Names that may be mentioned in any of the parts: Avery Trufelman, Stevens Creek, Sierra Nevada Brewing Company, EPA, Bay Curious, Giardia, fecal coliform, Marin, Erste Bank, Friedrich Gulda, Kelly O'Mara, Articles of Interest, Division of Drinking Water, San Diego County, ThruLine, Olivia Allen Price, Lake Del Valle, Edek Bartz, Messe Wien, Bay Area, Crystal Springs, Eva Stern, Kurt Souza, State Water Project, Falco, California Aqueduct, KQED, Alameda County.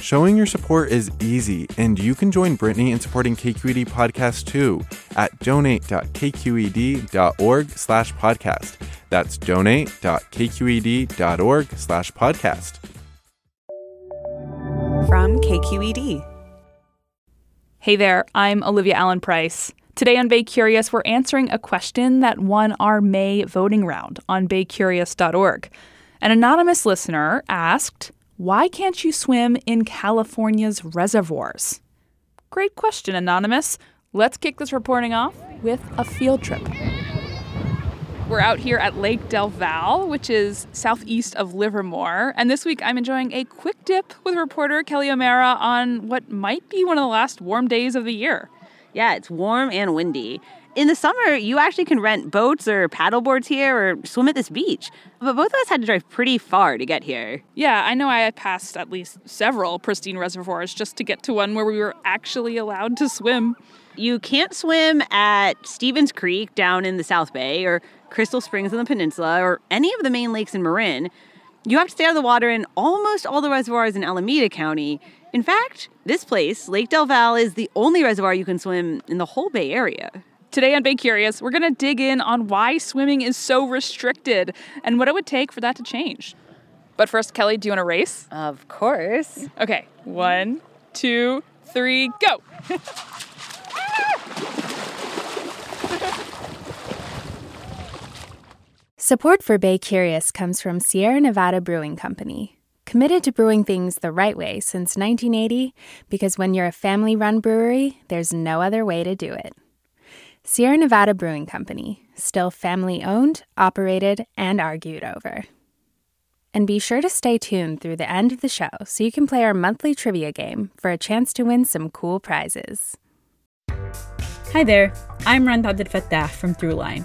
Showing your support is easy, and you can join Brittany in supporting KQED Podcast too at donate.kqed.org/podcast. That's donate.kqed.org/podcast. From KQED. Hey there, I'm Olivia Allen Price. Today on Bay Curious, we're answering a question that won our May voting round on baycurious.org. An anonymous listener asked, "Why can't you swim in California's reservoirs?" Great question, Anonymous. Let's kick this reporting off with a field trip. We're out here at Lake Del Valle, which is southeast of Livermore. And this week, I'm enjoying a quick dip with reporter Kelly O'Mara on what might be one of the last warm days of the year. Yeah, it's warm and windy. In the summer, you actually can rent boats or paddle boards here or swim at this beach. But both of us had to drive pretty far to get here. Yeah, I know I passed at least several pristine reservoirs just to get to one where we were actually allowed to swim. You can't swim at Stevens Creek down in the South Bay or Crystal Springs on the peninsula or any of the main lakes in Marin. You have to stay out of the water in almost all the reservoirs in Alameda County. In fact, this place, Lake Del Valle, is the only reservoir you can swim in the whole Bay Area. Today on Bay Curious, we're going to dig in on why swimming is so restricted and what it would take for that to change. But first, Kelly, do you want to race? Of course. Okay, 1, 2, 3, go! Support for Bay Curious comes from Sierra Nevada Brewing Company. Committed to brewing things the right way since 1980, because when you're a family-run brewery, there's no other way to do it. Sierra Nevada Brewing Company, still family-owned, operated, and argued over. And be sure to stay tuned through the end of the show so you can play our monthly trivia game for a chance to win some cool prizes. Hi there, I'm Rund Abdelfatah from ThruLine.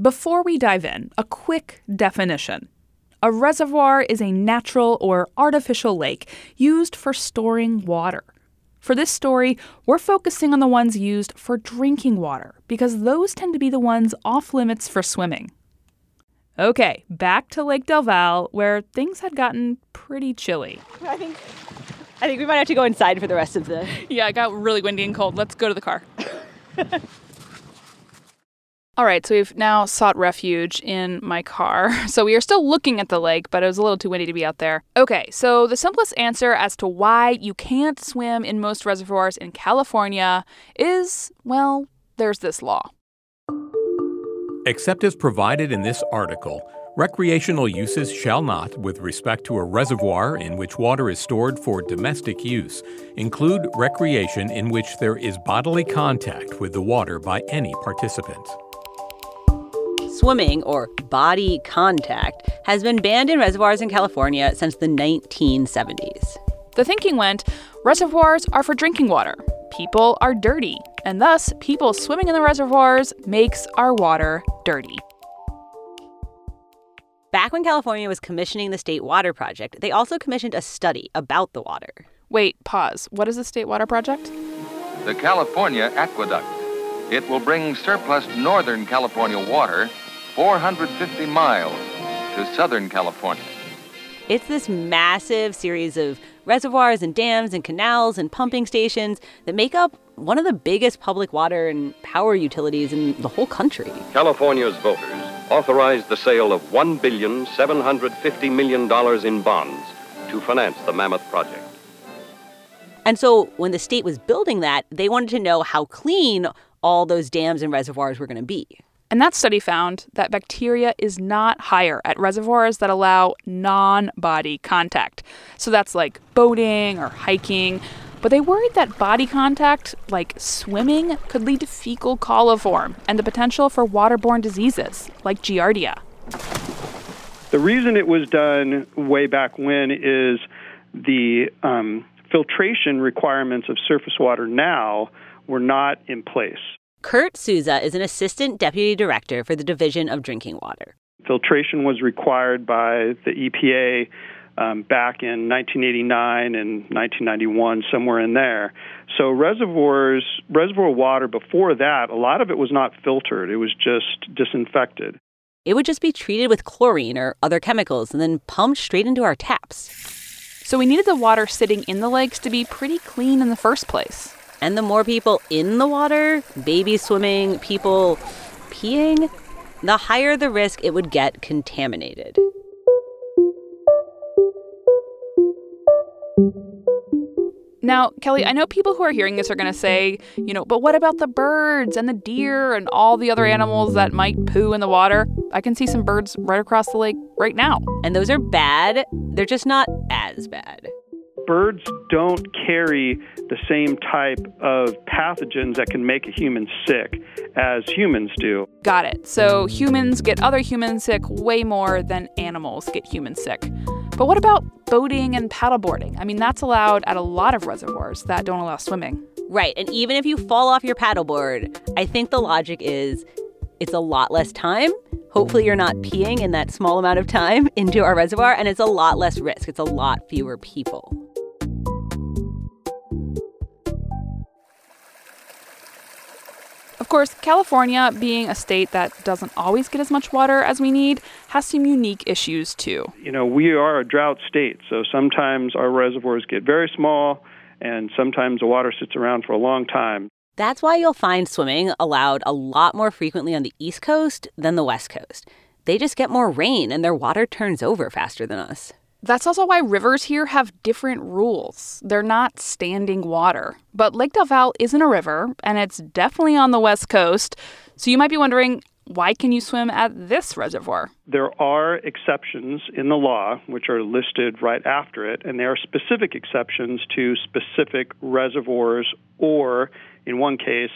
Before we dive in, a quick definition. A reservoir is a natural or artificial lake used for storing water. For this story, we're focusing on the ones used for drinking water, because those tend to be the ones off limits for swimming. Okay, back to Lake Del Valle, where things had gotten pretty chilly. I think we might have to go inside for the rest of the... Yeah, it got really windy and cold. Let's go to the car. All right, so we've now sought refuge in my car. So we are still looking at the lake, but it was a little too windy to be out there. Okay, so the simplest answer as to why you can't swim in most reservoirs in California is, well, there's this law. Except as provided in this article, recreational uses shall not, with respect to a reservoir in which water is stored for domestic use, include recreation in which there is bodily contact with the water by any participant. Swimming, or body contact, has been banned in reservoirs in California since the 1970s. The thinking went, reservoirs are for drinking water. People are dirty, and thus people swimming in the reservoirs makes our water dirty. Back when California was commissioning the State Water Project, they also commissioned a study about the water. Wait, pause. What is the State Water Project? The California Aqueduct. It will bring surplus Northern California water 450 miles to Southern California. It's this massive series of reservoirs and dams and canals and pumping stations that make up one of the biggest public water and power utilities in the whole country. California's voters authorized the sale of $1,750,000,000 in bonds to finance the mammoth project. And so when the state was building that, they wanted to know how clean all those dams and reservoirs were going to be. And that study found that bacteria is not higher at reservoirs that allow non-body contact. So that's like boating or hiking. But they worried that body contact, like swimming, could lead to fecal coliform and the potential for waterborne diseases like Giardia. The reason it was done way back when is the filtration requirements of surface water now were not in place. Kurt Souza is an assistant deputy director for the Division of Drinking Water. Filtration was required by the EPA back in 1989 and 1991, somewhere in there. So reservoir water before that, a lot of it was not filtered. It was just disinfected. It would just be treated with chlorine or other chemicals and then pumped straight into our taps. So we needed the water sitting in the lakes to be pretty clean in the first place. And the more people in the water, babies swimming, people peeing, the higher the risk it would get contaminated. Now, Kelly, I know people who are hearing this are going to say, but what about the birds and the deer and all the other animals that might poo in the water? I can see some birds right across the lake right now. And those are bad. They're just not as bad. Birds don't carry the same type of pathogens that can make a human sick as humans do. Got it. So humans get other humans sick way more than animals get humans sick. But what about boating and paddleboarding? I mean, that's allowed at a lot of reservoirs that don't allow swimming. Right. And even if you fall off your paddleboard, I think the logic is it's a lot less time. Hopefully you're not peeing in that small amount of time into our reservoir, and it's a lot less risk. It's a lot fewer people. Of course, California, being a state that doesn't always get as much water as we need, has some unique issues, too. We are a drought state, so sometimes our reservoirs get very small, and sometimes the water sits around for a long time. That's why you'll find swimming allowed a lot more frequently on the East Coast than the West Coast. They just get more rain, and their water turns over faster than us. That's also why rivers here have different rules. They're not standing water. But Lake Del Valle isn't a river, and it's definitely on the West Coast. So you might be wondering, why can you swim at this reservoir? There are exceptions in the law, which are listed right after it, and they are specific exceptions to specific reservoirs, or, in one case,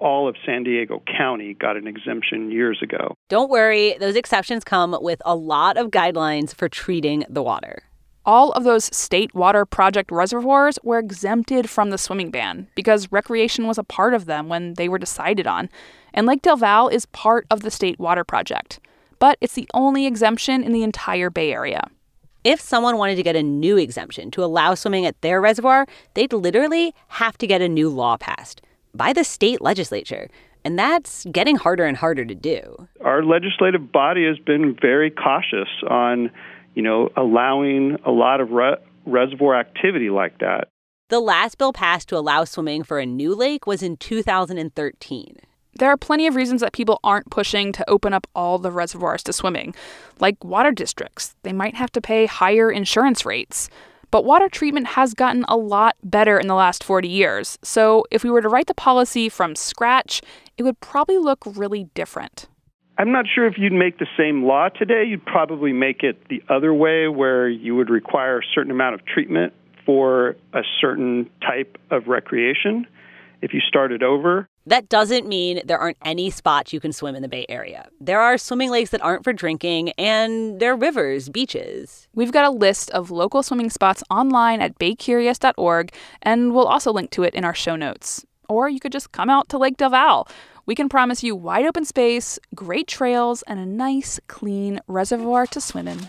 all of San Diego County got an exemption years ago. Don't worry, those exceptions come with a lot of guidelines for treating the water. All of those State Water Project reservoirs were exempted from the swimming ban because recreation was a part of them when they were decided on. And Lake Del Valle is part of the State Water Project. But it's the only exemption in the entire Bay Area. If someone wanted to get a new exemption to allow swimming at their reservoir, they'd literally have to get a new law passed by the state legislature. And that's getting harder and harder to do. Our legislative body has been very cautious on, allowing a lot of reservoir activity like that. The last bill passed to allow swimming for a new lake was in 2013. There are plenty of reasons that people aren't pushing to open up all the reservoirs to swimming, like water districts. They might have to pay higher insurance rates. But water treatment has gotten a lot better in the last 40 years. So if we were to write the policy from scratch, it would probably look really different. I'm not sure if you'd make the same law today. You'd probably make it the other way, where you would require a certain amount of treatment for a certain type of recreation if you started over. That doesn't mean there aren't any spots you can swim in the Bay Area. There are swimming lakes that aren't for drinking, and there are rivers, beaches. We've got a list of local swimming spots online at baycurious.org, and we'll also link to it in our show notes. Or you could just come out to Lake Del Valle. We can promise you wide open space, great trails, and a nice, clean reservoir to swim in.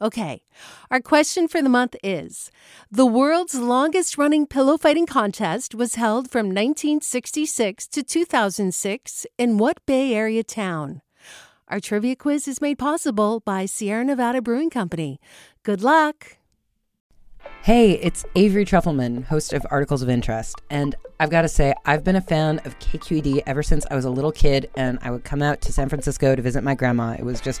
Okay, our question for the month is, the world's longest-running pillow-fighting contest was held from 1966 to 2006 in what Bay Area town? Our trivia quiz is made possible by Sierra Nevada Brewing Company. Good luck! Hey, it's Avery Trufelman, host of Articles of Interest, and I've got to say, I've been a fan of KQED ever since I was a little kid, and I would come out to San Francisco to visit my grandma. It was just